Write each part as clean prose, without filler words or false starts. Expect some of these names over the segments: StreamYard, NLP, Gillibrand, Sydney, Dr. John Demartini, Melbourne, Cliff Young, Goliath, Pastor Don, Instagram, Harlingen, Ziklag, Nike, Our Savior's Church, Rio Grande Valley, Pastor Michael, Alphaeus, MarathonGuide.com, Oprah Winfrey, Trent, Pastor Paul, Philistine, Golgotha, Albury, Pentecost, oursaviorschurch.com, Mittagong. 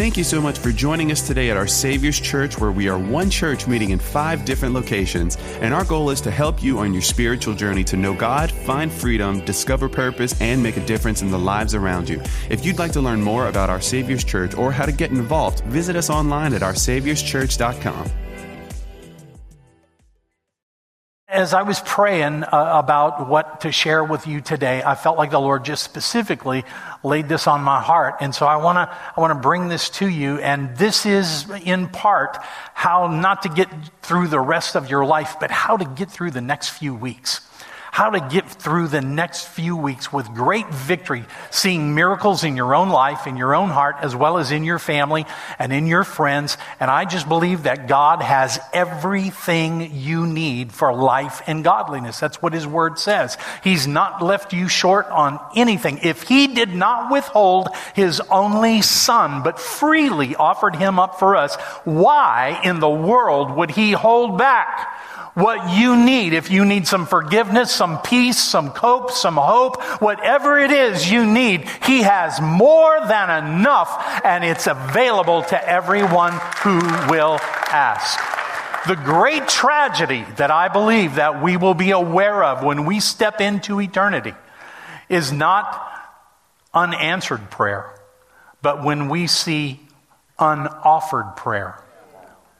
Thank you so much for joining us today at Our Savior's Church, where we are one church meeting in 5 different locations, and our goal is to help you on your spiritual journey to know God, find freedom, discover purpose, and make a difference in the lives around you. If you'd like to learn more about Our Savior's Church or how to get involved, visit us online at oursaviorschurch.com. As I was praying about what to share with you today, I felt like the Lord just specifically laid this on my heart. And so I want to bring this to you. And this is in part how not to get through the rest of your life, but how to get through the next few weeks. How to get through the next few weeks with great victory, seeing miracles in your own life, in your own heart, as well as in your family and in your friends. And I just believe that God has everything you need for life and godliness. That's what his word says. He's not left you short on anything. If he did not withhold his only son, but freely offered him up for us, why in the world would he hold back what you need? If you need some forgiveness, some peace, some cope, some hope, whatever it is you need, he has more than enough, and it's available to everyone who will ask. The great tragedy that I believe that we will be aware of when we step into eternity is not unanswered prayer, but when we see unoffered prayer.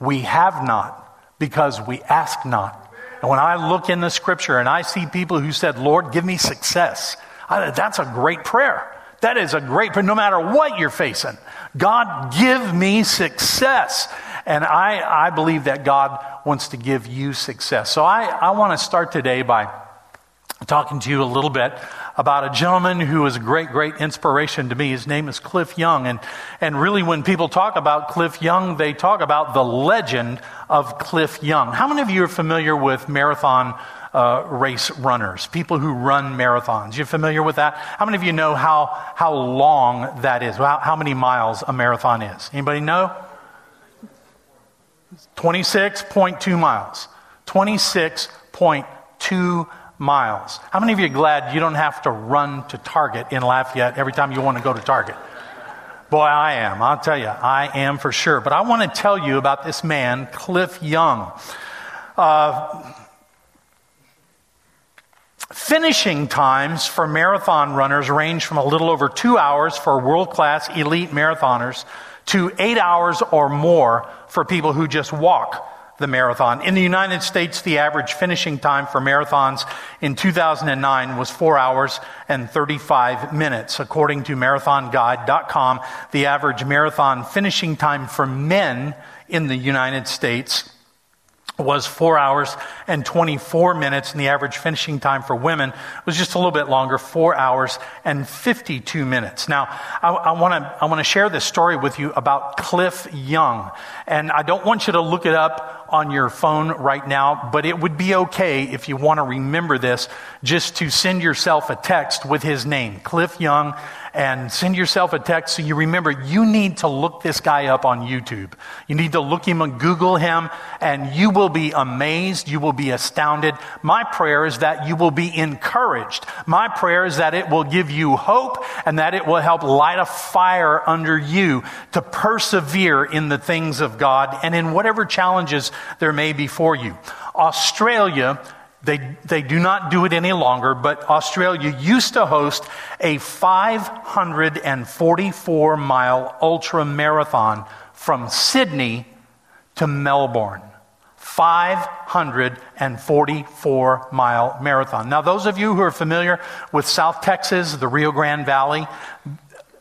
We have not, because we ask not. And when I look in the scripture and I see people who said, Lord, give me success, that's a great prayer. That is a great prayer, no matter what you're facing. God, give me success. And I believe that God wants to give you success. So I want to start today by talking to you a little bit about a gentleman who is a great, great inspiration to me. His name is Cliff Young. And really, when people talk about Cliff Young, they talk about the legend of Cliff Young. How many of you are familiar with marathon race runners, people who run marathons? You're familiar with that? How many of you know how long that is? How many miles a marathon is? Anybody know? 26.2 miles. 26.2 miles. How many of you are glad you don't have to run to Target in Lafayette every time you want to go to Target? Boy, I am. I'll tell you, I am for sure. But I want to tell you about this man, Cliff Young. Finishing times for marathon runners range from a little over 2 hours for world-class elite marathoners to 8 hours or more for people who just walk the marathon. In the United States, the average finishing time for marathons in 2009 was 4 hours and 35 minutes. According to MarathonGuide.com, the average marathon finishing time for men in the United States was 4 hours and 24 minutes, and the average finishing time for women was just a little bit longer, 4 hours and 52 minutes. Now, I want to share this story with you about Cliff Young, and I don't want you to look it up on your phone right now, but it would be okay if you want to remember this, just to send yourself a text with his name, Cliff Young, and send yourself a text so you remember you need to look this guy up on YouTube. You need to look him and Google him, and you will be amazed. You will be astounded. My prayer is that you will be encouraged. My prayer is that it will give you hope and that it will help light a fire under you to persevere in the things of God and in whatever challenges there may be for you. Australia, they do not do it any longer, but Australia used to host a 544-mile ultra marathon from Sydney to Melbourne. 544-mile marathon. Now, those of you who are familiar with South Texas, the Rio Grande Valley,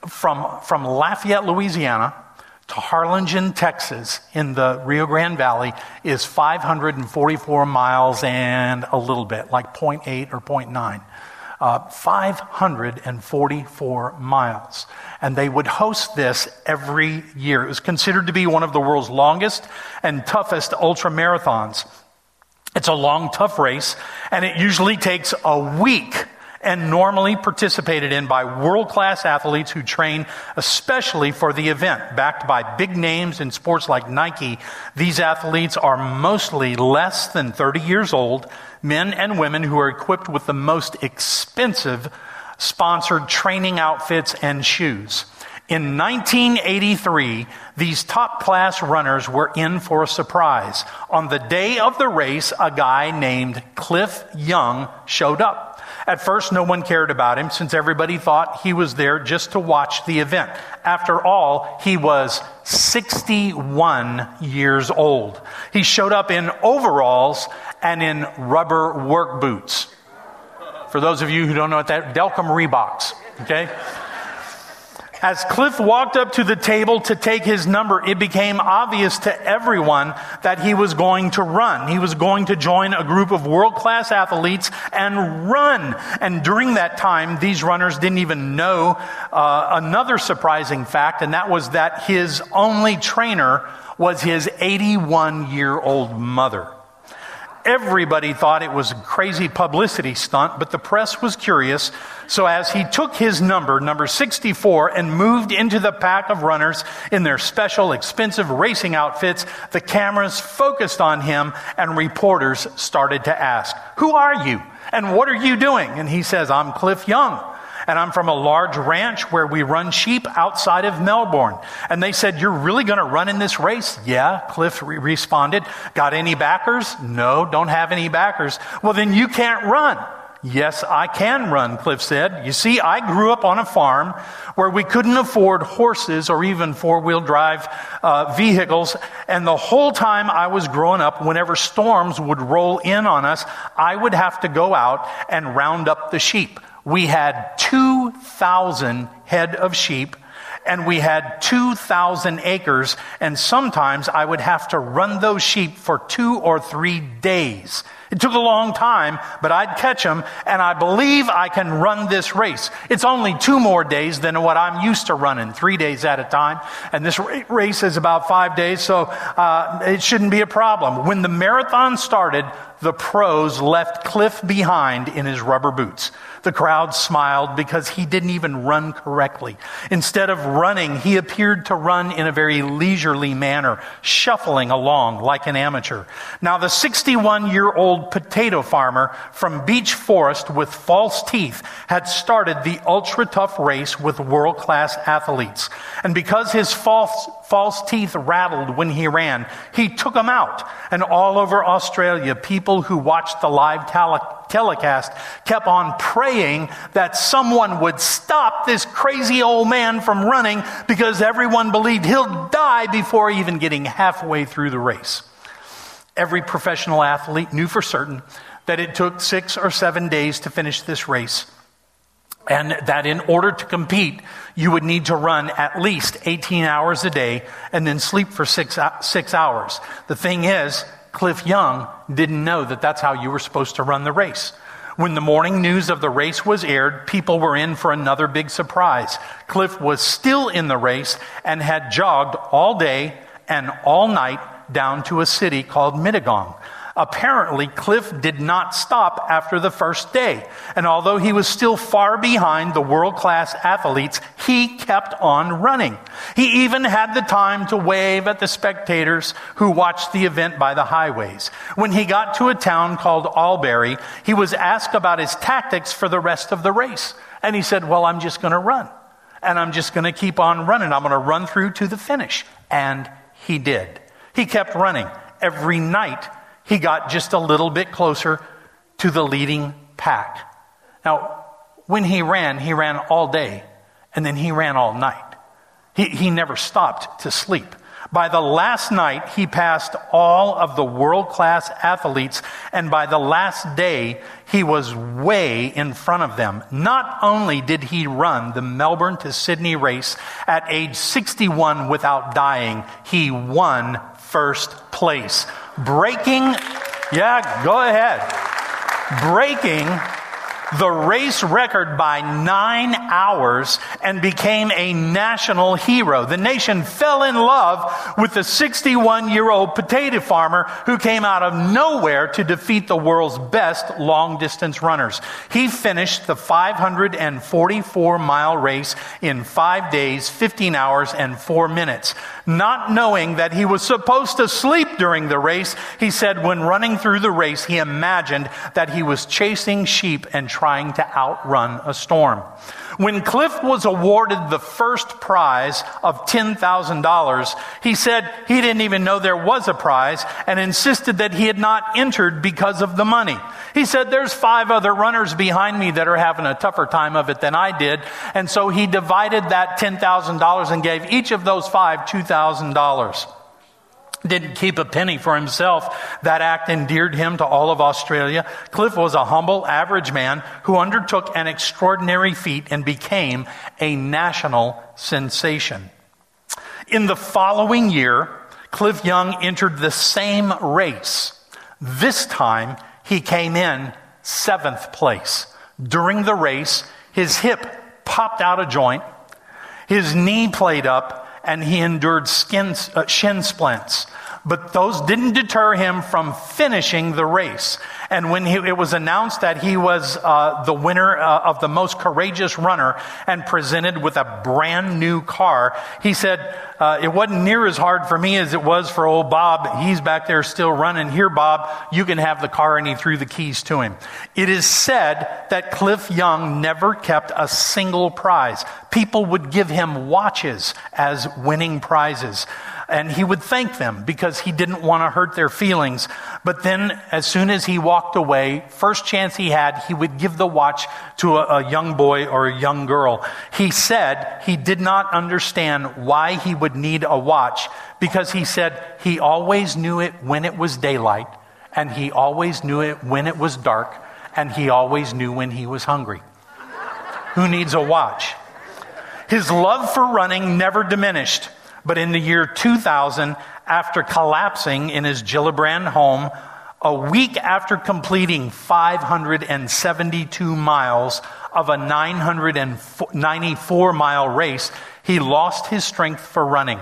from Lafayette, Louisiana, to Harlingen, Texas, in the Rio Grande Valley, is 544 miles and a little bit, like 0.8 or 0.9. 544 miles. And they would host this every year. It was considered to be one of the world's longest and toughest ultramarathons. It's a long, tough race, and it usually takes a week, and normally participated in by world-class athletes who train especially for the event. Backed by big names in sports like Nike, these athletes are mostly less than 30 years old, men and women who are equipped with the most expensive sponsored training outfits and shoes. In 1983, these top-class runners were in for a surprise. On the day of the race, a guy named Cliff Young showed up. At first, no one cared about him since everybody thought he was there just to watch the event. After all, he was 61 years old. He showed up in overalls and in rubber work boots. For those of you who don't know what that, Delcom Reeboks, okay? As Cliff walked up to the table to take his number, it became obvious to everyone that he was going to run. He was going to join a group of world-class athletes and run. And during that time, these runners didn't even know another surprising fact, and that was that his only trainer was his 81-year-old mother. Everybody thought it was a crazy publicity stunt, but the press was curious. So as he took his number 64, and moved into the pack of runners in their special expensive racing outfits, the cameras focused on him and reporters started to ask, "Who are you? And what are you doing?" And he says, "I'm Cliff Young. And I'm from a large ranch where we run sheep outside of Melbourne." And they said, "You're really going to run in this race?" "Yeah," Cliff responded. "Got any backers?" "No, don't have any backers." "Well, then you can't run." "Yes, I can run," Cliff said. "You see, I grew up on a farm where we couldn't afford horses or even four-wheel drive vehicles. And the whole time I was growing up, whenever storms would roll in on us, I would have to go out and round up the sheep. We had 2,000 head of sheep, and we had 2,000 acres, and sometimes I would have to run those sheep for 2 or 3 days. It took a long time, but I'd catch them, and I believe I can run this race. It's only 2 more days than what I'm used to running, 3 days at a time, and this race is about 5 days, so it shouldn't be a problem." When the marathon started, the pros left Cliff behind in his rubber boots. The crowd smiled because he didn't even run correctly. Instead of running, he appeared to run in a very leisurely manner, shuffling along like an amateur. Now, the 61-year-old potato farmer from Beech Forest with false teeth had started the ultra-tough race with world-class athletes. And because his false teeth rattled when he ran, he took them out. And all over Australia, people who watched the live telecast kept on praying that someone would stop this crazy old man from running, because everyone believed he'll die before even getting halfway through the race. Every professional athlete knew for certain that it took 6 or 7 days to finish this race, and that in order to compete, you would need to run at least 18 hours a day and then sleep for six hours. The thing is, Cliff Young didn't know that that's how you were supposed to run the race. When the morning news of the race was aired, people were in for another big surprise. Cliff was still in the race and had jogged all day and all night down to a city called Mittagong. Apparently, Cliff did not stop after the first day. And although he was still far behind the world-class athletes, he kept on running. He even had the time to wave at the spectators who watched the event by the highways. When he got to a town called Albury, he was asked about his tactics for the rest of the race. And he said, "Well, I'm just going to run. And I'm just going to keep on running. I'm going to run through to the finish." And he did. He kept running every night. He got just a little bit closer to the leading pack. Now, when he ran all day, and then he ran all night. He never stopped to sleep. By the last night, he passed all of the world-class athletes, and by the last day, he was way in front of them. Not only did he run the Melbourne to Sydney race at age 61 without dying, he won first place. Breaking the race record by 9 hours, and became a national hero. The nation fell in love with the 61-year-old potato farmer who came out of nowhere to defeat the world's best long-distance runners. He finished the 544-mile race in 5 days, 15 hours, and 4 minutes. Not knowing that he was supposed to sleep during the race, he said when running through the race, he imagined that he was chasing sheep and trying to outrun a storm. When Cliff was awarded the first prize of $10,000, he said he didn't even know there was a prize and insisted that he had not entered because of the money. He said, there's 5 other runners behind me that are having a tougher time of it than I did. And so he divided that $10,000 and gave each of those 5 $2,000. Didn't keep a penny for himself. That act endeared him to all of Australia. Cliff was a humble, average man who undertook an extraordinary feat and became a national sensation. In the following year, Cliff Young entered the same race. This time, he came in 7th place. During the race, his hip popped out of joint, his knee played up, and he endured shin splints. But those didn't deter him from finishing the race. And when it was announced that he was the winner of the most courageous runner and presented with a brand new car, he said, it wasn't near as hard for me as it was for old Bob. He's back there still running. Here, Bob, you can have the car. And he threw the keys to him. It is said that Cliff Young never kept a single prize. People would give him watches as winning prizes. And he would thank them because he didn't want to hurt their feelings. But then as soon as he walked away, first chance he had, he would give the watch to a young boy or a young girl. He said he did not understand why he would need a watch because he said he always knew it when it was daylight, and he always knew it when it was dark, and he always knew when he was hungry. Who needs a watch? His love for running never diminished. But in the year 2000, after collapsing in his Gillibrand home, a week after completing 572 miles of a 994-mile race, he lost his strength for running.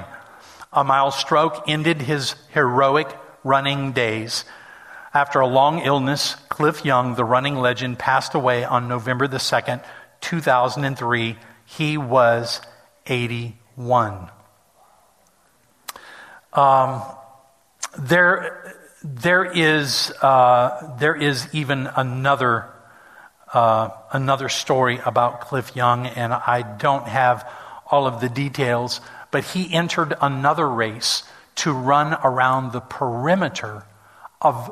A mild stroke ended his heroic running days. After a long illness, Cliff Young, the running legend, passed away on November the 2nd, 2003. He was 81. There is even another story about Cliff Young, and I don't have all of the details, but he entered another race to run around the perimeter of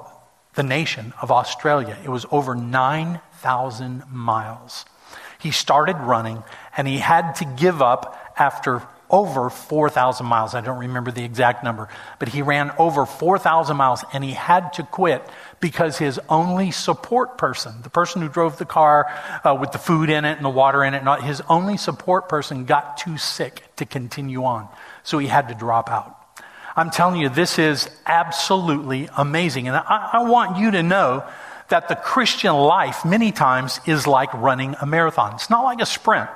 the nation of Australia. It was over 9,000 miles. He started running, and he had to give up after over 4,000 miles. I don't remember the exact number, but he ran over 4,000 miles and he had to quit because his only support person, the person who drove the car with the food in it and the water in it, his only support person got too sick to continue on. So he had to drop out. I'm telling you, this is absolutely amazing. And I want you to know that the Christian life many times is like running a marathon. It's not like a sprint.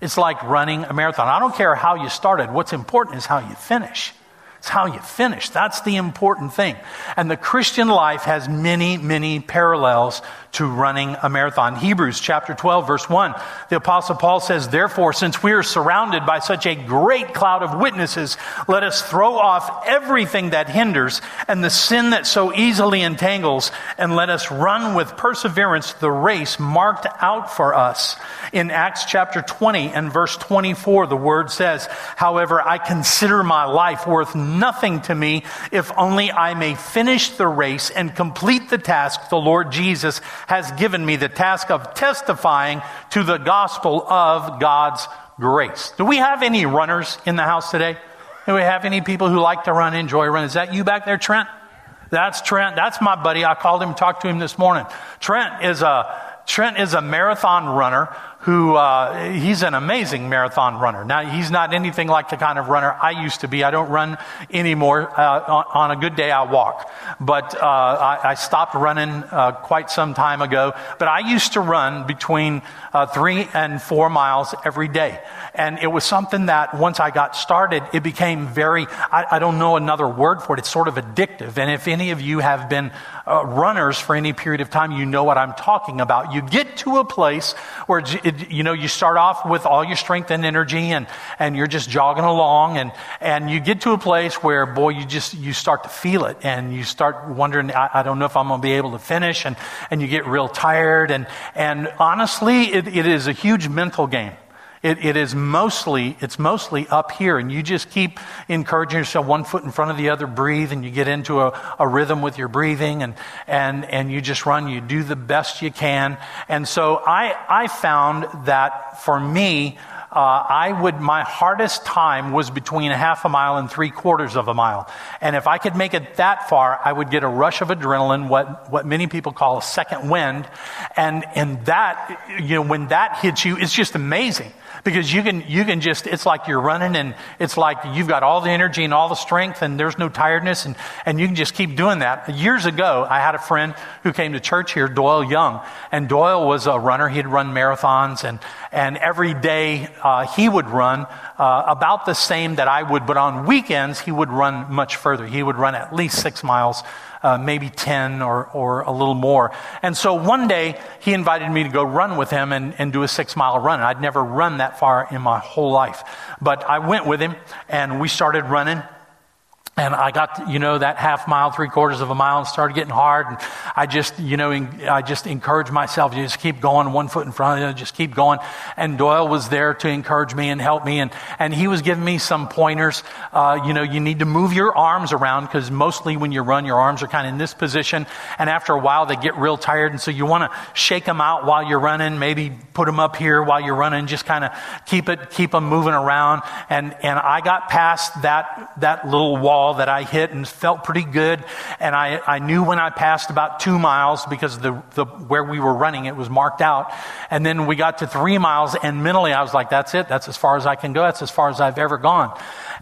It's like running a marathon. I don't care how you started. What's important is how you finish. It's how you finish. That's the important thing. And the Christian life has many, many parallels to running a marathon. Hebrews chapter 12, verse 1, the Apostle Paul says, "Therefore, since we are surrounded by such a great cloud of witnesses, let us throw off everything that hinders and the sin that so easily entangles, and let us run with perseverance the race marked out for us." In Acts chapter 20 and verse 24, the word says, "However, I consider my life worth nothing to me, if only I may finish the race and complete the task the Lord Jesus has given me, the task of testifying to the gospel of God's grace." Do we have any runners in the house today? Do we have any people who like to run, enjoy running? Is that you back there, Trent? That's Trent. That's my buddy. I called him, talked to him this morning. Trent is a marathon runner who, he's an amazing marathon runner. Now, he's not anything like the kind of runner I used to be. I don't run anymore. On a good day, I walk. But I stopped running quite some time ago. But I used to run between 3 and 4 miles every day. And it was something that once I got started, it became very, I don't know another word for it. It's sort of addictive. And if any of you have been runners for any period of time, you know what I'm talking about. You get to a place where you start off with all your strength and energy, and you're just jogging along, and you get to a place where, boy, you start to feel it, and you start wondering, I don't know if I'm going to be able to finish, and you get real tired, and honestly, it is a huge mental game. It's mostly up here, and you just keep encouraging yourself, one foot in front of the other, breathe, and you get into a rhythm with your breathing, and you just run, you do the best you can. And so I found that for me, my hardest time was between a half a mile and 3/4 of a mile. And if I could make it that far, I would get a rush of adrenaline, what many people call a second wind. And that, when that hits you, it's just amazing. Because you can just, it's like you're running, and it's like you've got all the energy and all the strength, and there's no tiredness, and you can just keep doing that. Years ago, I had a friend who came to church here, Doyle Young, and Doyle was a runner. He'd run marathons, and every day he would run about the same that I would, but on weekends he would run much further. He would run at least 6 miles, maybe 10 or a little more. And so one day he invited me to go run with him and do a 6 mile run. I'd never run that far in my whole life, but I went with him and we started running, and I got, that half mile, 3/4 of a mile, and started getting hard. And I just, I just encouraged myself, just keep going, one foot in front of the other, just keep going. And Doyle was there to encourage me and help me. And he was giving me some pointers. You need to move your arms around, because mostly when you run, your arms are kind of in this position. And after a while, they get real tired. And so you want to shake them out while you're running, maybe put them up here while you're running, just kind of keep them moving around. And I got past that little wall that I hit and felt pretty good. And I knew when I passed about 2 miles, because the where we were running, it was marked out. And then we got to 3 miles, and mentally I was like, that's it. That's as far as I can go. That's as far as I've ever gone.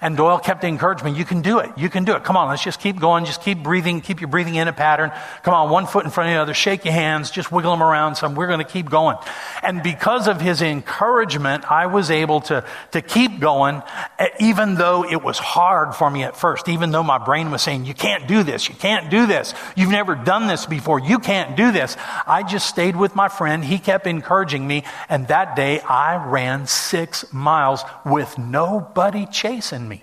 And Doyle kept encouraging me, you can do it. You can do it. Come on, let's just keep going. Just keep breathing. Keep your breathing in a pattern. Come on, one foot in front of the other. Shake your hands. Just wiggle them around some. We're going to keep going. And because of his encouragement, I was able to keep going, even though it was hard for me at first. Even though my brain was saying, you can't do this, you can't do this, you've never done this before, you can't do this. I just stayed with my friend. He kept encouraging me. And that day I ran 6 miles with nobody chasing me.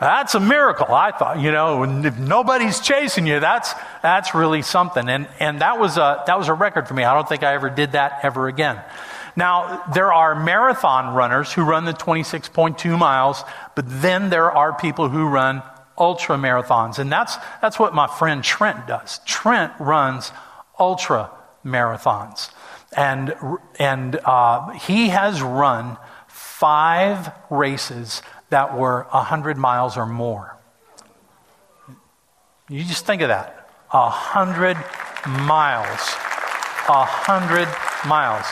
That's a miracle, I thought. If nobody's chasing you, that's really something. And that was a record for me. I don't think I ever did that ever again. Now, there are marathon runners who run the 26.2 miles, but then there are people who run ultra marathons. And that's what my friend Trent does. Trent runs ultra marathons. And he has run 5 races that were 100 miles or more. You just think of that. 100 miles. 100 miles.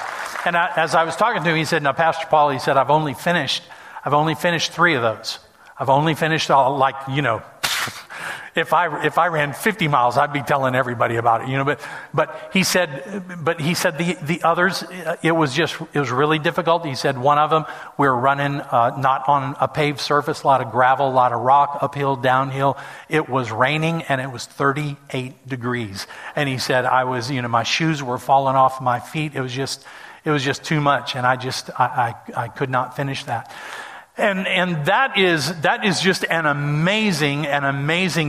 And as I was talking to him, he said, now, Pastor Paul, he said, I've only finished 3 of those. I've only finished all, if I ran 50 miles, I'd be telling everybody about it, but he said the others, it was really difficult. He said one of them, we were running, not on a paved surface, a lot of gravel, a lot of rock, uphill, downhill. It was raining and it was 38 degrees. And he said, I was, my shoes were falling off my feet. It was just too much, and I could not finish that. And that is just an amazing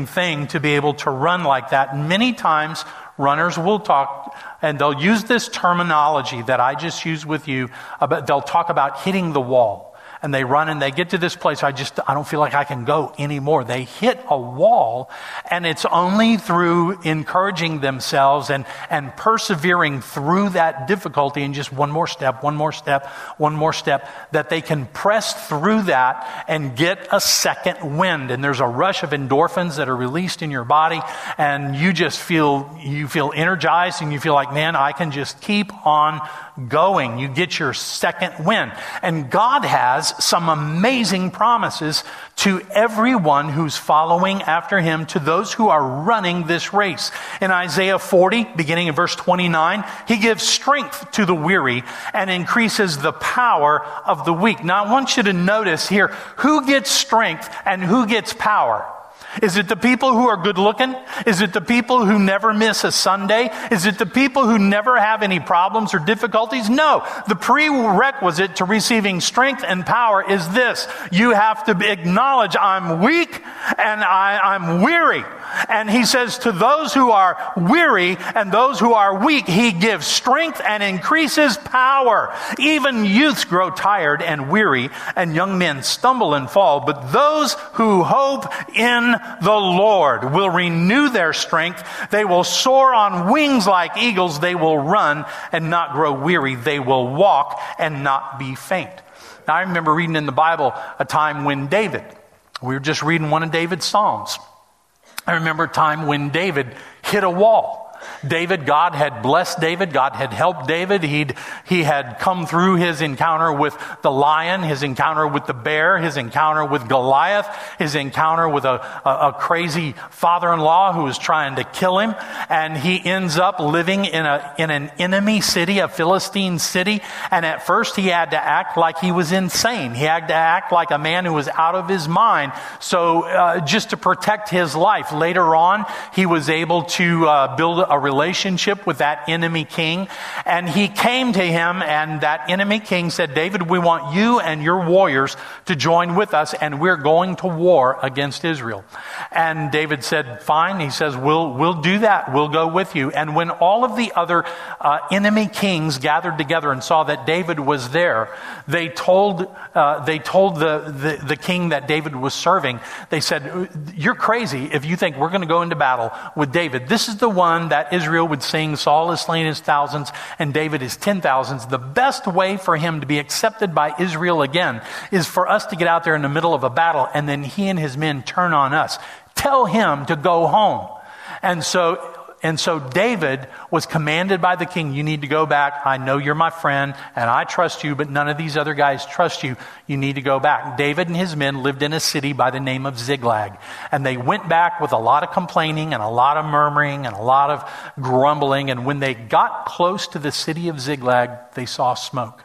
thing to be able to run like that. Many times runners will talk, and they'll use this terminology that I just used with you, but they'll talk about hitting the wall. And they run and they get to this place, I don't feel like I can go anymore. They hit a wall, and it's only through encouraging themselves and persevering through that difficulty, and just one more step, that they can press through that and get a second wind. And there's a rush of endorphins that are released in your body, and you feel energized, and you feel like, man, I can just keep on going. You get your second wind. And God has some amazing promises to everyone who's following after him, to those who are running this race. In Isaiah 40, beginning in verse 29, he gives strength to the weary and increases the power of the weak. Now I want you to notice here, who gets strength and who gets power? Is it the people who are good looking? Is it the people who never miss a Sunday? Is it the people who never have any problems or difficulties? No. The prerequisite to receiving strength and power is this. You have to acknowledge I'm weak and I'm weary. And he says to those who are weary and those who are weak, he gives strength and increases power. Even youths grow tired and weary, and young men stumble and fall. But those who hope in the Lord will renew their strength. They will soar on wings like eagles. They will run and not grow weary. They will walk and not be faint. Now, I remember reading in the Bible a time when David, we were just reading one of David's Psalms. I remember a time when David hit a wall. God had blessed David. God had helped David. He had come through his encounter with the lion, his encounter with the bear, his encounter with Goliath, his encounter with a crazy father-in-law who was trying to kill him. And he ends up living in an enemy city, a Philistine city. And at first he had to act like he was insane. He had to act like a man who was out of his mind. So just to protect his life. Later on, he was able to build a relationship with that enemy king. And he came to him, and that enemy king said, David, we want you and your warriors to join with us, and we're going to war against Israel. And David said, fine. He says, we'll do that. We'll go with you. And when all of the other enemy kings gathered together and saw that David was there, they told the king that David was serving, they said, you're crazy if you think we're going to go into battle with David. This is the one that Israel would sing, Saul is slain his thousands and David his 10,000s. The best way for him to be accepted by Israel again is for us to get out there in the middle of a battle and then he and his men turn on us. Tell him to go home. And so David was commanded by the king, you need to go back. I know you're my friend and I trust you, but none of these other guys trust you. You need to go back. David and his men lived in a city by the name of Ziklag. And they went back with a lot of complaining and a lot of murmuring and a lot of grumbling. And when they got close to the city of Ziklag, they saw smoke.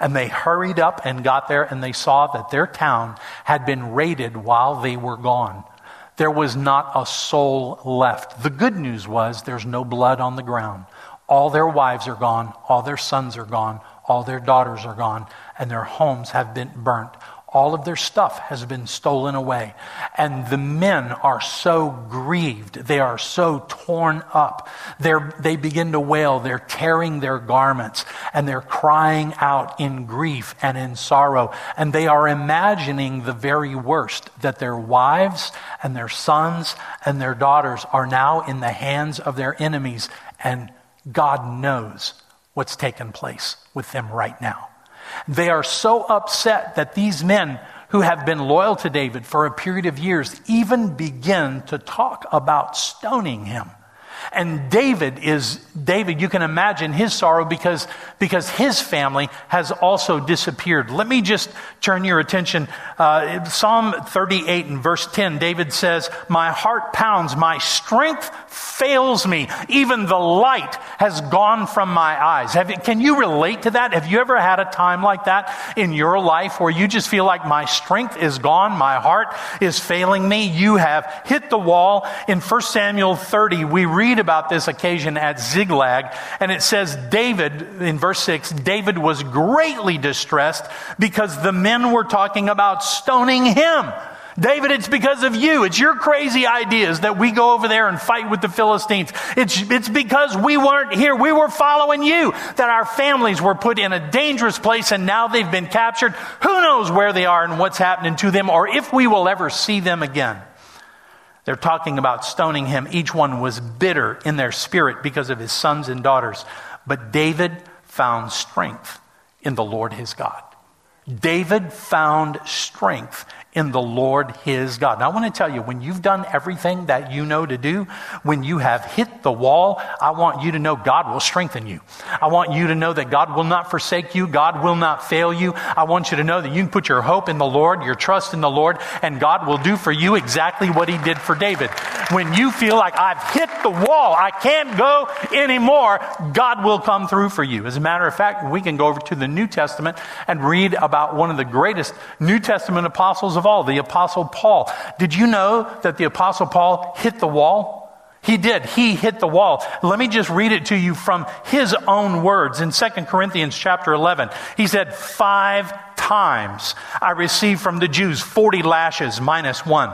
And they hurried up and got there and they saw that their town had been raided while they were gone. There was not a soul left. The good news was there's no blood on the ground. All their wives are gone. All their sons are gone. All their daughters are gone. And their homes have been burnt. All of their stuff has been stolen away. And the men are so grieved. They are so torn up. They begin to wail. They're tearing their garments. And they're crying out in grief and in sorrow. And they are imagining the very worst, that their wives and their sons and their daughters are now in the hands of their enemies. And God knows what's taken place with them right now. They are so upset that these men who have been loyal to David for a period of years even begin to talk about stoning him. And David, you can imagine his sorrow because his family has also disappeared. Let me just turn your attention. Psalm 38 and verse 10, David says, my heart pounds, my strength fails me. Even the light has gone from my eyes. Can you relate to that? Have you ever had a time like that in your life where you just feel like my strength is gone, my heart is failing me? You have hit the wall. In 1 Samuel 30, we read about this occasion at Ziklag, and it says David, in verse 6, David was greatly distressed because the men were talking about stoning him. David, it's because of you. It's your crazy ideas that we go over there and fight with the Philistines. It's because we weren't here. We were following you that our families were put in a dangerous place and now they've been captured. Who knows where they are and what's happening to them or if we will ever see them again. They're talking about stoning him. Each one was bitter in their spirit because of his sons and daughters. But David found strength in the Lord his God. David found strength in the Lord his God. Now I want to tell you, when you've done everything that you know to do, when you have hit the wall, I want you to know God will strengthen you. I want you to know that God will not forsake you. God will not fail you. I want you to know that you can put your hope in the Lord, your trust in the Lord, and God will do for you exactly what he did for David. When you feel like I've hit the wall, I can't go anymore, God will come through for you. As a matter of fact, we can go over to the New Testament and read about one of the greatest New Testament apostles of of all, the Apostle Paul. Did you know that the Apostle Paul hit the wall? He did. He hit the wall. Let me just read it to you from his own words. In 2 Corinthians chapter 11, he said, 5 times I received from the Jews 40 lashes minus one.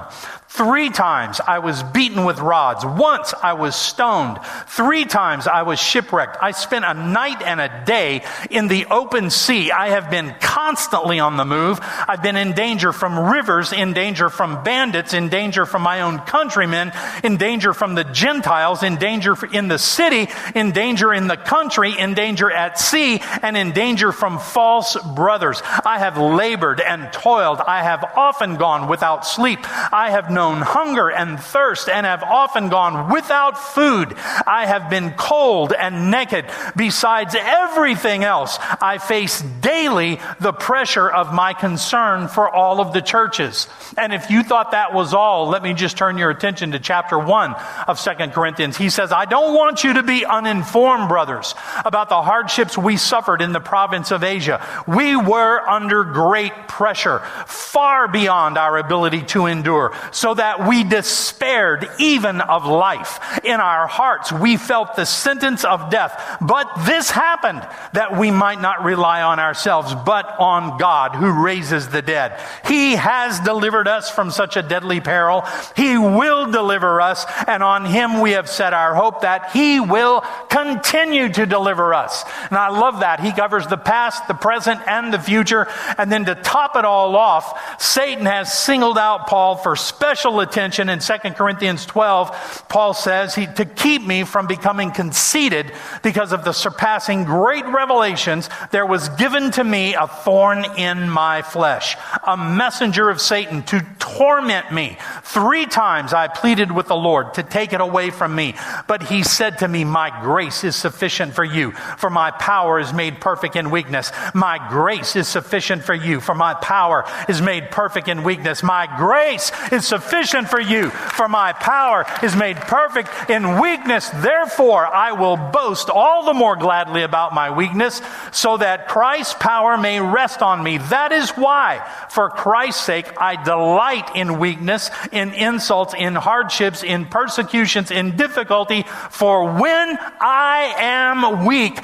3 times I was beaten with rods. Once I was stoned. 3 times I was shipwrecked. I spent a night and a day in the open sea. I have been constantly on the move. I've been in danger from rivers, in danger from bandits, in danger from my own countrymen, in danger from the Gentiles, in danger in the city, in danger in the country, in danger at sea, and in danger from false brothers. I have labored and toiled. I have often gone without sleep. I have known hunger and thirst and have often gone without food. I have been cold and naked. Besides everything else, I face daily the pressure of my concern for all of the churches. And if you thought that was all, let me just turn your attention to chapter 1 of 2 Corinthians. He says, I don't want you to be uninformed, brothers, about the hardships we suffered in the province of Asia. We were under great pressure, far beyond our ability to endure, so that we despaired even of life. In our hearts, we felt the sentence of death. But this happened, that we might not rely on ourselves, but on God, who raises the dead. He has delivered us from such a deadly peril. He will deliver us, and on him we have set our hope that he will continue to deliver us. And I love that. He covers the past, the present, and the future. And then to top it all off, Satan has singled out Paul for special attention. In 2 Corinthians 12, Paul says, to keep me from becoming conceited because of the surpassing great revelations, there was given to me a thorn in my flesh, a messenger of Satan to torment me. 3 times I pleaded with the Lord to take it away from me. But he said to me, my grace is sufficient for you, for my power is made perfect in weakness. My grace is sufficient for you, for my power is made perfect in weakness. My grace is sufficient for you, for my power is made perfect in weakness. Therefore, I will boast all the more gladly about my weakness, so that Christ's power may rest on me. That is why, for Christ's sake, I delight in weakness, in insults, in hardships, in persecutions, in difficulty. For when I am weak,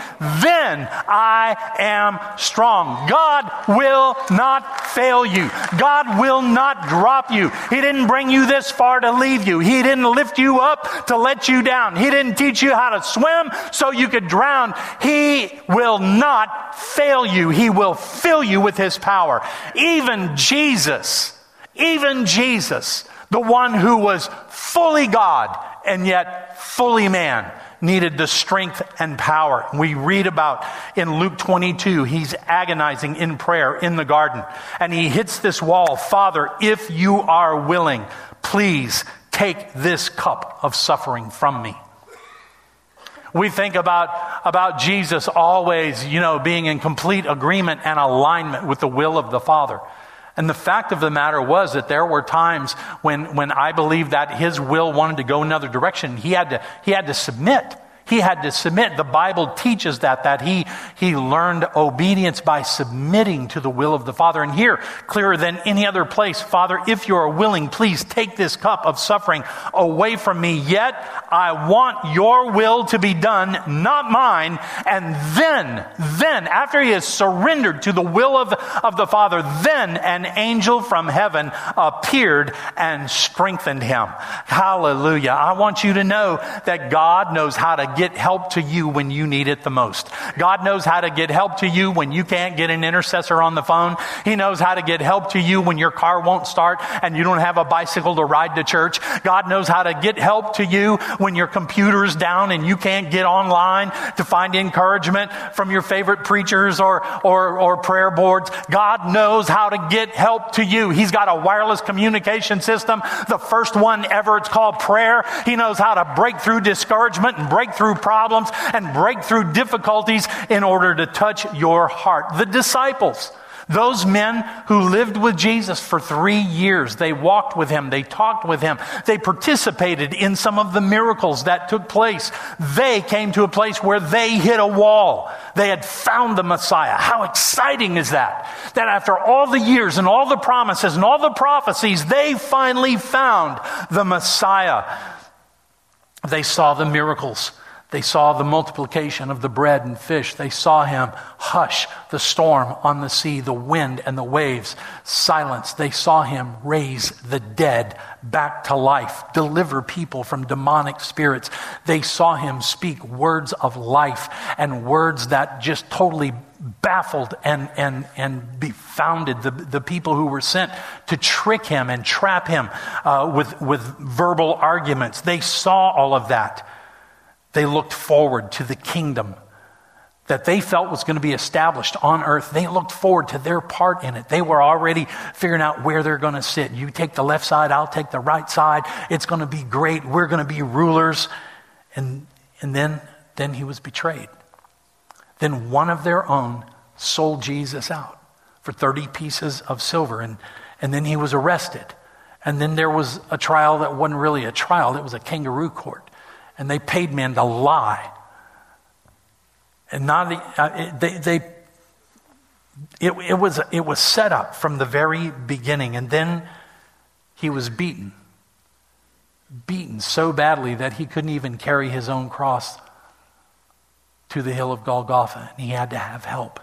then I am strong. God will not fail you. God will not drop you. He didn't bring you this far to leave you. He didn't lift you up to let you down. He didn't teach you how to swim so you could drown. He will not fail you. He will fill you with his power. Even Jesus, the one who was fully God and yet fully man, needed the strength and power. We read about in Luke 22, he's agonizing in prayer in the garden, and he hits this wall. Father, if you are willing, please take this cup of suffering from me. We think about Jesus always, being in complete agreement and alignment with the will of the Father. And the fact of the matter was that there were times when I believed that his will wanted to go another direction. He had to submit. He had to submit. The Bible teaches that he learned obedience by submitting to the will of the Father. And here, clearer than any other place, Father, if you are willing, please take this cup of suffering away from me. Yet I want your will to be done, not mine. And then after he is surrendered to the will of the Father, then an angel from heaven appeared and strengthened him. Hallelujah. I want you to know that God knows how to get help to you when you need it the most. God knows how to get help to you when you can't get an intercessor on the phone. He knows how to get help to you when your car won't start and you don't have a bicycle to ride to church. God knows how to get help to you when your computer's down and you can't get online to find encouragement from your favorite preachers or prayer boards. God knows how to get help to you. He's got a wireless communication system, the first one ever. It's called prayer. He knows how to break through discouragement and break through problems and break through difficulties in order to touch your heart. The disciples, Those men who lived with Jesus for 3 years, they walked with him, they talked with him, they participated in some of the miracles that took place. They came to a place where they hit a wall. They had found the Messiah. How exciting is that? That after all the years and all the promises and all the prophecies, they finally found the Messiah. They saw the miracles. They saw the multiplication of the bread and fish. They saw him hush the storm on the sea, the wind and the waves silenced. They saw him raise the dead back to life, deliver people from demonic spirits. They saw him speak words of life and words that just totally baffled and befounded the people who were sent to trick him and trap him with verbal arguments. They saw all of that. They looked forward to the kingdom that they felt was going to be established on earth. They looked forward to their part in it. They were already figuring out where they're going to sit. You take the left side, I'll take the right side. It's going to be great. We're going to be rulers. And then he was betrayed. Then one of their own sold Jesus out for 30 pieces of silver. And then he was arrested. And then there was a trial that wasn't really a trial. It was a kangaroo court. And they paid men to lie. And it was set up from the very beginning. And then he was beaten so badly that he couldn't even carry his own cross to the hill of Golgotha. And he had to have help.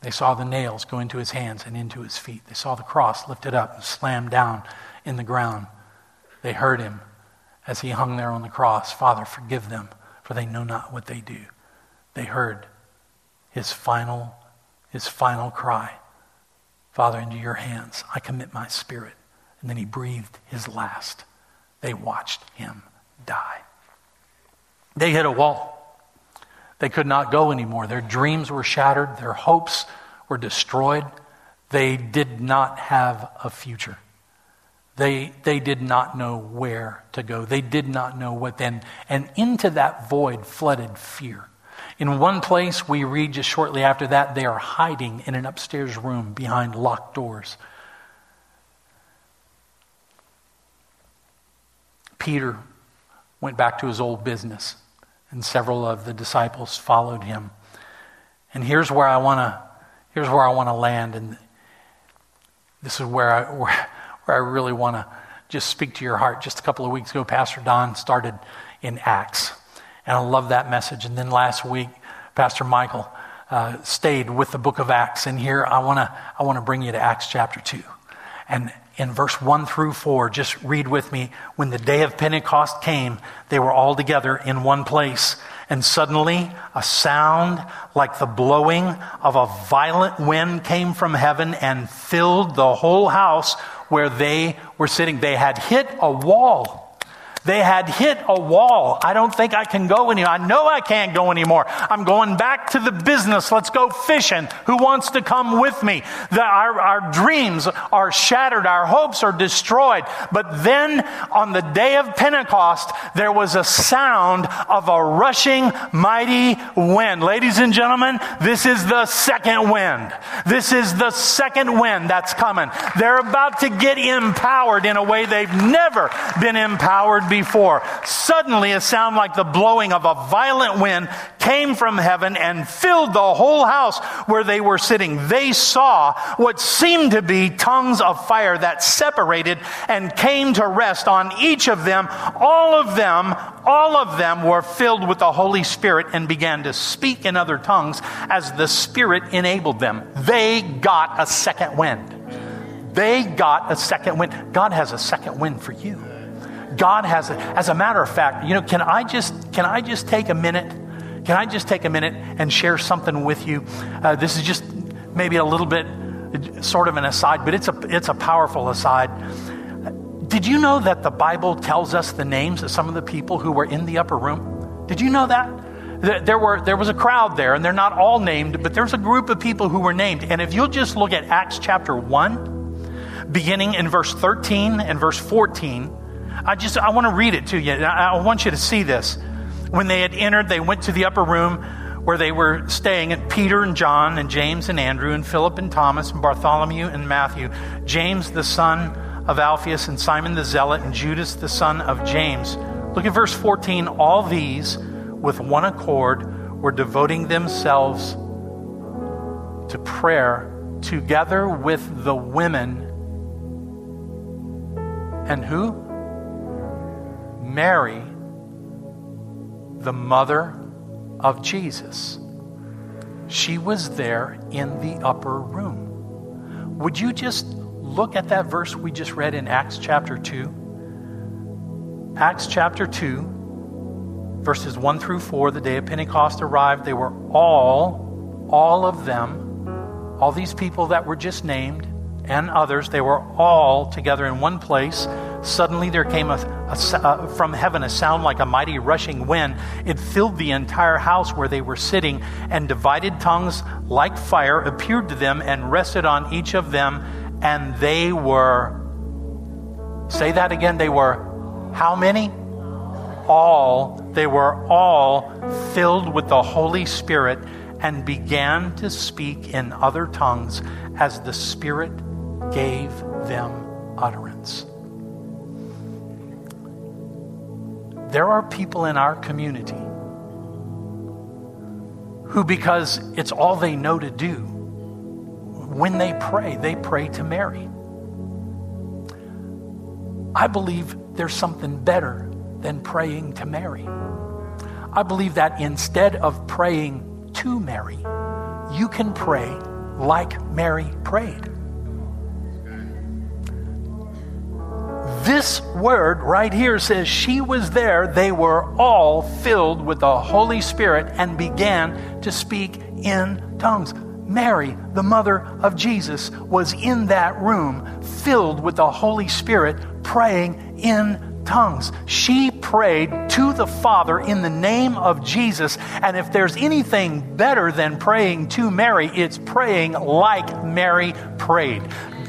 They saw the nails go into his hands and into his feet. They saw the cross lifted up and slammed down in the ground. They heard him as he hung there on the cross, "Father, forgive them, for they know not what they do." They heard his final cry, "Father, into your hands I commit my spirit." And then he breathed his last. They watched him die. They hit a wall. They could not go anymore. Their dreams were shattered. Their hopes were destroyed. They did not have a future. They did not know where to go. They did not know what then. And into that void flooded fear. In one place, we read just shortly after that, they are hiding in an upstairs room behind locked doors. Peter went back to his old business, and several of the disciples followed him. And here's where I want to land, and this is where I really want to just speak to your heart. Just a couple of weeks ago, Pastor Don started in Acts, and I love that message. And then last week, Pastor Michael stayed with the book of Acts. And here, I want to bring you to Acts chapter 2, and in verse 1-4, just read with me. "When the day of Pentecost came, they were all together in one place. And suddenly a sound like the blowing of a violent wind came from heaven and filled the whole house where they were sitting." They had hit a wall. They had hit a wall. "I don't think I can go anymore. I know I can't go anymore. I'm going back to the business. Let's go fishing. Who wants to come with me?" Our dreams are shattered. Our hopes are destroyed. But then on the day of Pentecost, there was a sound of a rushing mighty wind. Ladies and gentlemen, this is the second wind. This is the second wind that's coming. They're about to get empowered in a way they've never been empowered before. "Suddenly a sound like the blowing of a violent wind came from heaven and filled the whole house where they were sitting. They saw what seemed to be tongues of fire that separated and came to rest on each of them. All of them were filled with the Holy Spirit and began to speak in other tongues as the Spirit enabled them." They got a second wind. They got a second wind. God has a second wind for you. God has it. As a matter of fact, you know, can I just take a minute? Can I just take a minute and share something with you? This is just maybe a little bit sort of an aside, but it's a powerful aside. Did you know that the Bible tells us the names of some of the people who were in the upper room? Did you know that? There was a crowd there, and they're not all named, but there's a group of people who were named. And if you'll just look at Acts chapter 1, beginning in verse 13 and verse 14, I want to read it to you. I want you to see this. "When they had entered, they went to the upper room where they were staying at Peter and John and James and Andrew and Philip and Thomas and Bartholomew and Matthew, James the son of Alphaeus and Simon the Zealot and Judas the son of James. Look at verse 14. All these with one accord were devoting themselves to prayer together with the women and who? Mary, the mother of Jesus. She was there in the upper room. Would you just look at that verse we just read in Acts chapter 2? Acts chapter 2, verses 1 through 4, the day of Pentecost arrived. They were all of them, all these people that were just named and others, they were all together in one place. Suddenly there came from heaven a sound like a mighty rushing wind. It filled the entire house where they were sitting, and divided tongues like fire appeared to them and rested on each of them. And they were, say that again, they were how many? All. They were all filled with the Holy Spirit and began to speak in other tongues as the Spirit gave them utterance. There are people in our community who, because it's all they know to do, when they pray to Mary. I believe there's something better than praying to Mary. I believe that instead of praying to Mary, you can pray like Mary prayed. This word right here says she was there. They were all filled with the Holy Spirit and began to speak in tongues. Mary, the mother of Jesus, was in that room filled with the Holy Spirit praying in tongues. She prayed to the Father in the name of Jesus. And if there's anything better than praying to Mary, it's praying like Mary prayed.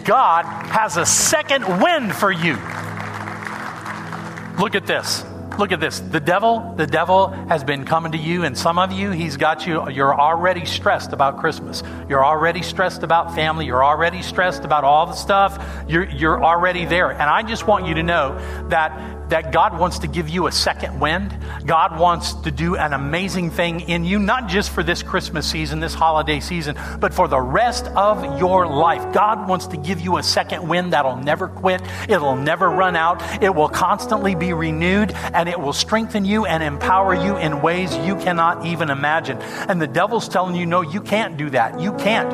God has a second wind for you. Look at this. Look at this. The devil has been coming to you, and some of you, he's got you. You're already stressed about Christmas. You're already stressed about family. You're already stressed about all the stuff. You're already there. And I just want you to know that God wants to give you a second wind. God wants to do an amazing thing in you, not just for this Christmas season, this holiday season, but for the rest of your life. God wants to give you a second wind that'll never quit. It'll never run out. It will constantly be renewed, and it will strengthen you and empower you in ways you cannot even imagine. And the devil's telling you, no, you can't do that. You can't.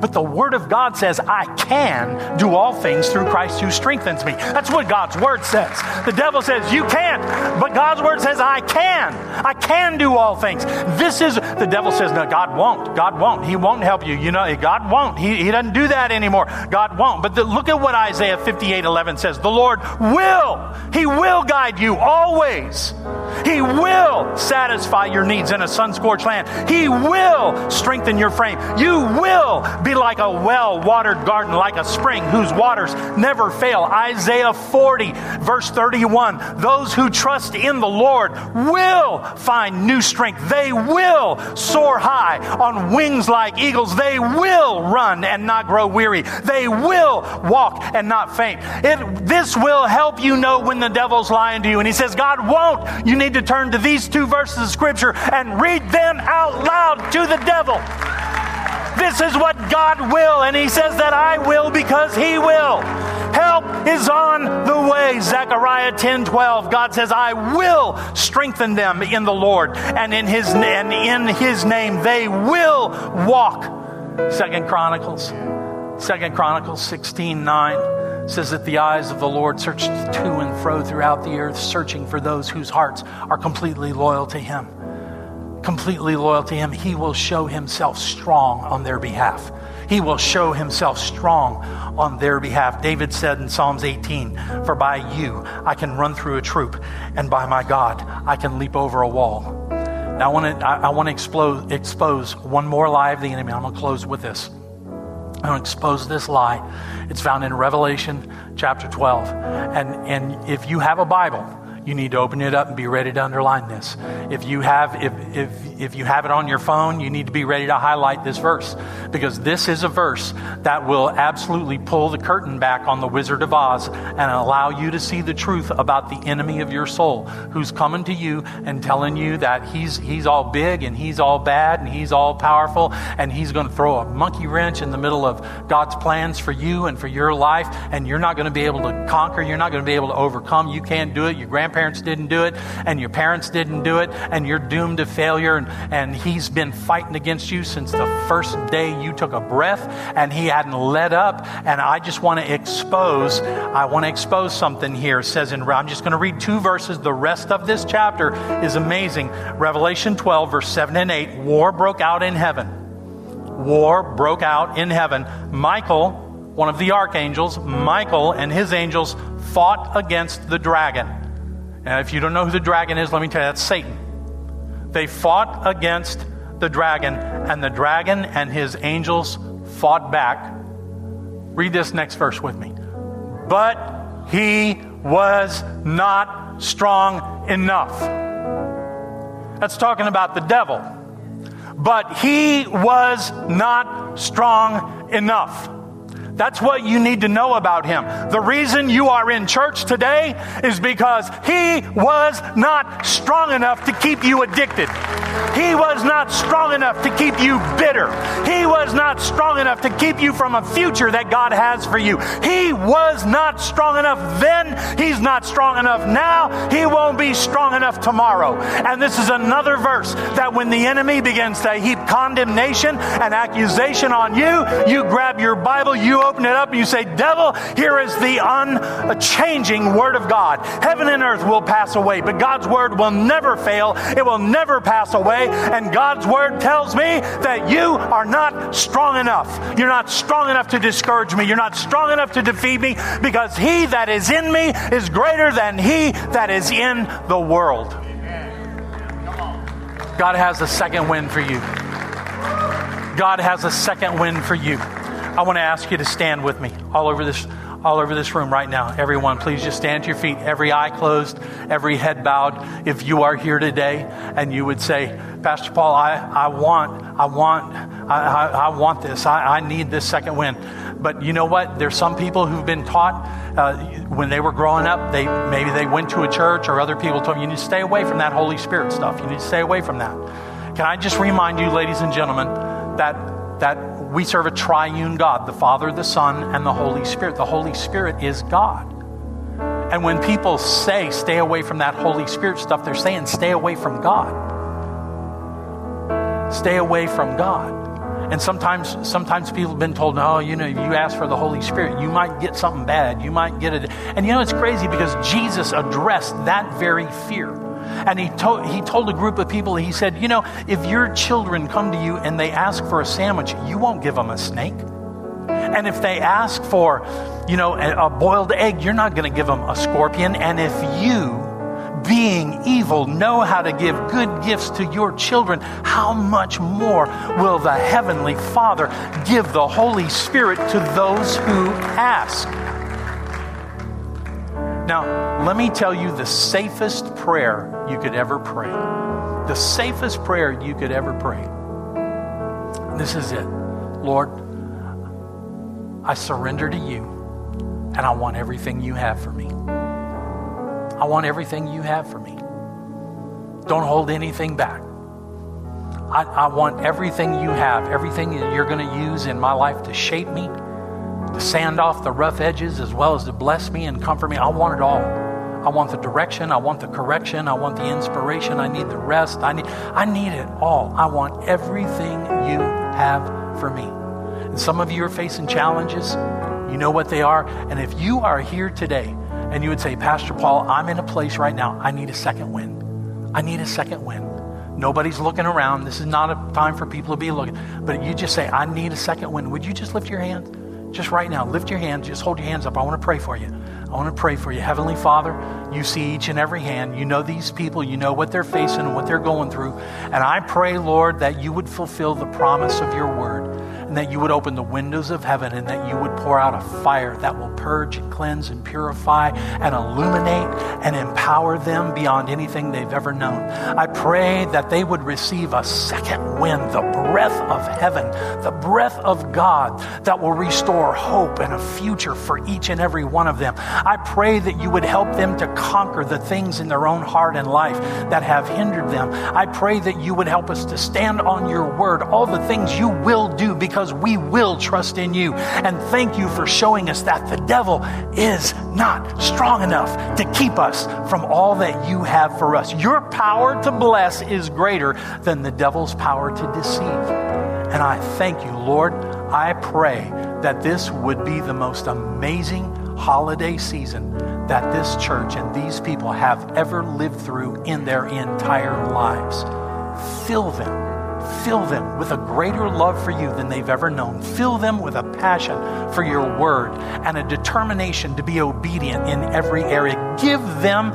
But the Word of God says, I can do all things through Christ who strengthens me. That's what God's Word says. The devil says, you can't. But God's Word says, I can. I can do all things. This is, the devil says, no, God won't. God won't. He won't help you. You know, God won't. He doesn't do that anymore. God won't. But look at what Isaiah 58:11 says. The Lord will. He will guide you always. He will satisfy your needs in a sun-scorched land. He will strengthen your frame. You will be like a well-watered garden, like a spring whose waters never fail. Isaiah 40, verse 31. Those who trust in the Lord will find new strength. They will soar high on wings like eagles. They will run and not grow weary. They will walk and not faint. This will help you know when the devil's lying to you, and he says God won't. You need to turn to these two verses of Scripture and read them out loud to the devil. This is what God will, and he says that I will because he will. Help is on the way. Zechariah 10:12. God says, I will strengthen them in the Lord, and in his name they will walk. 2 Chronicles 16:9. Says that the eyes of the Lord search to and fro throughout the earth, searching for those whose hearts are completely loyal to him. Completely loyal to him. He will show himself strong on their behalf. He will show himself strong on their behalf. David said in Psalms 18, for by you I can run through a troop, and by my God I can leap over a wall. Now I want to expose one more lie of the enemy. I'm going to close with this. I'm going to expose this lie. It's found in Revelation chapter 12. And if you have a Bible, You need to open it up and be ready to underline this. If you have it on your phone, you need to be ready to highlight this verse, because this is a verse that will absolutely pull the curtain back on the Wizard of Oz and allow you to see the truth about the enemy of your soul, who's coming to you and telling you that he's all big and he's all bad and he's all powerful, and he's going to throw a monkey wrench in the middle of God's plans for you and for your life, and you're not going to be able to conquer, you're not going to be able to overcome, you can't do it, your grandparents didn't do it, and your parents didn't do it, and you're doomed to failure. And he's been fighting against you since the first day you took a breath, and he hadn't let up. And I just want to expose something here. It says I'm just going to read two verses. The rest of this chapter is amazing. Revelation 12, verse 7 and 8, war broke out in heaven. War broke out in heaven. Michael, one of the archangels, Michael and his angels fought against the dragon. Now, if you don't know who the dragon is, let me tell you, that's Satan. They fought against the dragon, and the dragon and his angels fought back. Read this next verse with me. But he was not strong enough. That's talking about the devil. But he was not strong enough. That's what you need to know about him. The reason you are in church today is because he was not strong enough to keep you addicted. He was not strong enough to keep you bitter. He was not strong enough to keep you from a future that God has for you. He was not strong enough then. He's not strong enough now. He won't be strong enough tomorrow. And this is another verse that when the enemy begins to heap condemnation and accusation on you, you grab your Bible, you open it up and you say, devil, here is the unchanging word of God. Heaven and earth will pass away, but God's word will never fail. It will never pass away. And God's word tells me that you are not strong enough. You're not strong enough to discourage me. You're not strong enough to defeat me, because he that is in me is greater than he that is in the world. God has a second win for you. God has a second win for you. I want to ask you to stand with me all over this room right now. Everyone, please just stand to your feet. Every eye closed, every head bowed. If you are here today and you would say, Pastor Paul, I want this. I need this second win. But you know what? There's some people who've been taught when they were growing up, maybe they went to a church or other people told them, you need to stay away from that Holy Spirit stuff. You need to stay away from that. Can I just remind you, ladies and gentlemen, that we serve a triune God, the Father, the Son, and the Holy Spirit. The Holy Spirit is God. And when people say, stay away from that Holy Spirit stuff, they're saying, stay away from God. Stay away from God. And sometimes people have been told, no, you know, if you ask for the Holy Spirit, you might get something bad. You might get it. And you know, it's crazy because Jesus addressed that very fear. And he told a group of people, he said, you know, if your children come to you and they ask for a sandwich, you won't give them a snake. And if they ask for, you know, a boiled egg, you're not going to give them a scorpion. And if you, being evil, know how to give good gifts to your children, how much more will the Heavenly Father give the Holy Spirit to those who ask? Now, let me tell you the safest prayer you could ever pray. The safest prayer you could ever pray. This is it. Lord, I surrender to you, and I want everything you have for me. I want everything you have for me. Don't hold anything back. I want everything you have, everything that you're going to use in my life to shape me, to sand off the rough edges, as well as to bless me and comfort me. I want it all. I want the direction. I want the correction. I want the inspiration. I need the rest. I need it all. I want everything you have for me. And some of you are facing challenges. You know what they are. And if you are here today and you would say, Pastor Paul, I'm in a place right now. I need a second win. I need a second win. Nobody's looking around. This is not a time for people to be looking. But you just say, I need a second win. Would you just lift your hand? Just right now, lift your hands, just hold your hands up. I want to pray for you. I want to pray for you. Heavenly Father, you see each and every hand. You know these people. You know what they're facing and what they're going through. And I pray, Lord, that you would fulfill the promise of your word, and that you would open the windows of heaven, and that you would pour out a fire that will purge and cleanse and purify and illuminate and empower them beyond anything they've ever known. I pray that they would receive a second wind, the breath of heaven, the breath of God that will restore hope and a future for each and every one of them. I pray that you would help them to conquer the things in their own heart and life that have hindered them. I pray that you would help us to stand on your word, all the things you will do, because we will trust in you. And thank you for showing us that the devil is not strong enough to keep us from all that you have for us. Your power to bless is greater than the devil's power to deceive. And I thank you, Lord. I pray that this would be the most amazing holiday season that this church and these people have ever lived through in their entire lives. Fill them with a greater love for you than they've ever known. Fill them with a passion for your word and a determination to be obedient in every area. Give them,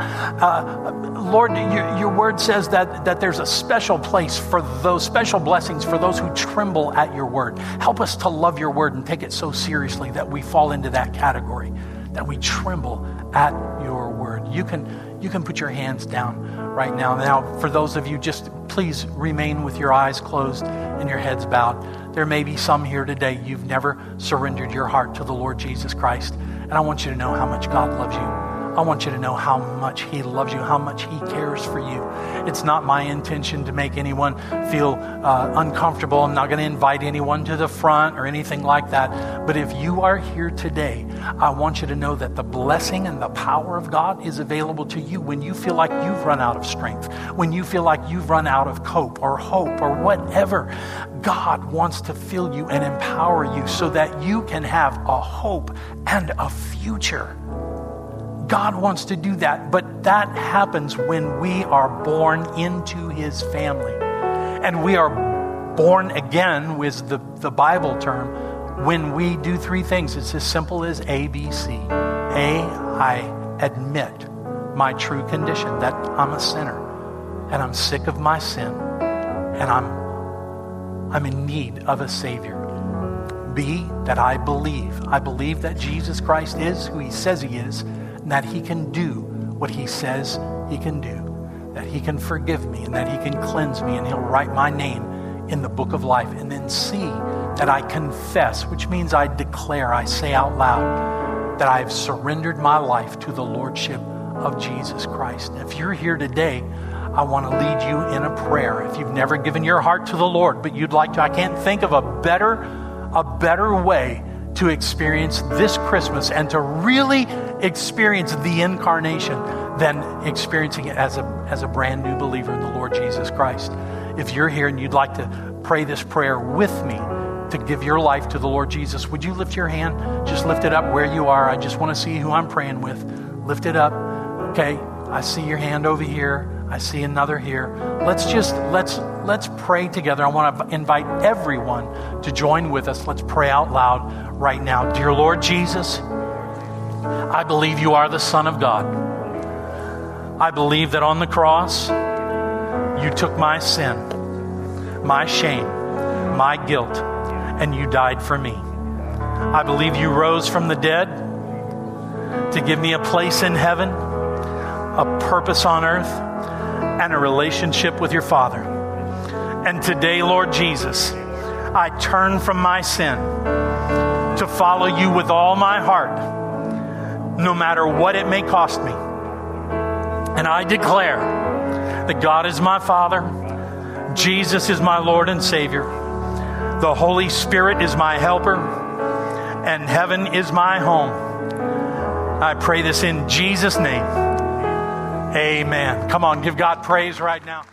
Lord, your word says that there's a special place for those special blessings for those who tremble at your word. Help us to love your word and take it so seriously that we fall into that category, that we tremble at your word. You can put your hands down right now. Now, for those of you, just please remain with your eyes closed and your heads bowed. There may be some here today, you've never surrendered your heart to the Lord Jesus Christ. And I want you to know how much God loves you. I want you to know how much he loves you, how much he cares for you. It's not my intention to make anyone feel uncomfortable. I'm not going to invite anyone to the front or anything like that. But if you are here today, I want you to know that the blessing and the power of God is available to you when you feel like you've run out of strength, when you feel like you've run out of cope or hope or whatever. God wants to fill you and empower you so that you can have a hope and a future. God wants to do that, but that happens when we are born into his family. And we are born again, is the Bible term, when we do three things. It's as simple as A, B, C. A, I admit my true condition, that I'm a sinner, and I'm sick of my sin, and I'm in need of a Savior. B, that I believe that Jesus Christ is who he says he is, and that he can do what he says he can do, that he can forgive me, and that he can cleanse me, and he'll write my name in the book of life. And then C, that I confess, which means I declare, I say out loud, that I've surrendered my life to the Lordship of Jesus Christ. And if you're here today, I want to lead you in a prayer. If you've never given your heart to the Lord, but you'd like to, I can't think of a better way to experience this Christmas and to really experience the incarnation than experiencing it as a brand new believer in the Lord Jesus Christ. If you're here and you'd like to pray this prayer with me to give your life to the Lord Jesus, would you lift your hand? Just lift it up where you are. I just want to see who I'm praying with. Lift it up. Okay, I see your hand over here. I see another here. Let's pray together. I want to invite everyone to join with us. Let's pray out loud right now. Dear Lord Jesus, I believe you are the Son of God. I believe that on the cross, you took my sin, my shame, my guilt, and you died for me. I believe you rose from the dead to give me a place in heaven, a purpose on earth, and a relationship with your Father. And today, Lord Jesus, I turn from my sin to follow you with all my heart, no matter what it may cost me. And I declare that God is my Father, Jesus is my Lord and Savior, the Holy Spirit is my helper, and heaven is my home. I pray this in Jesus' name. Amen. Come on, give God praise right now.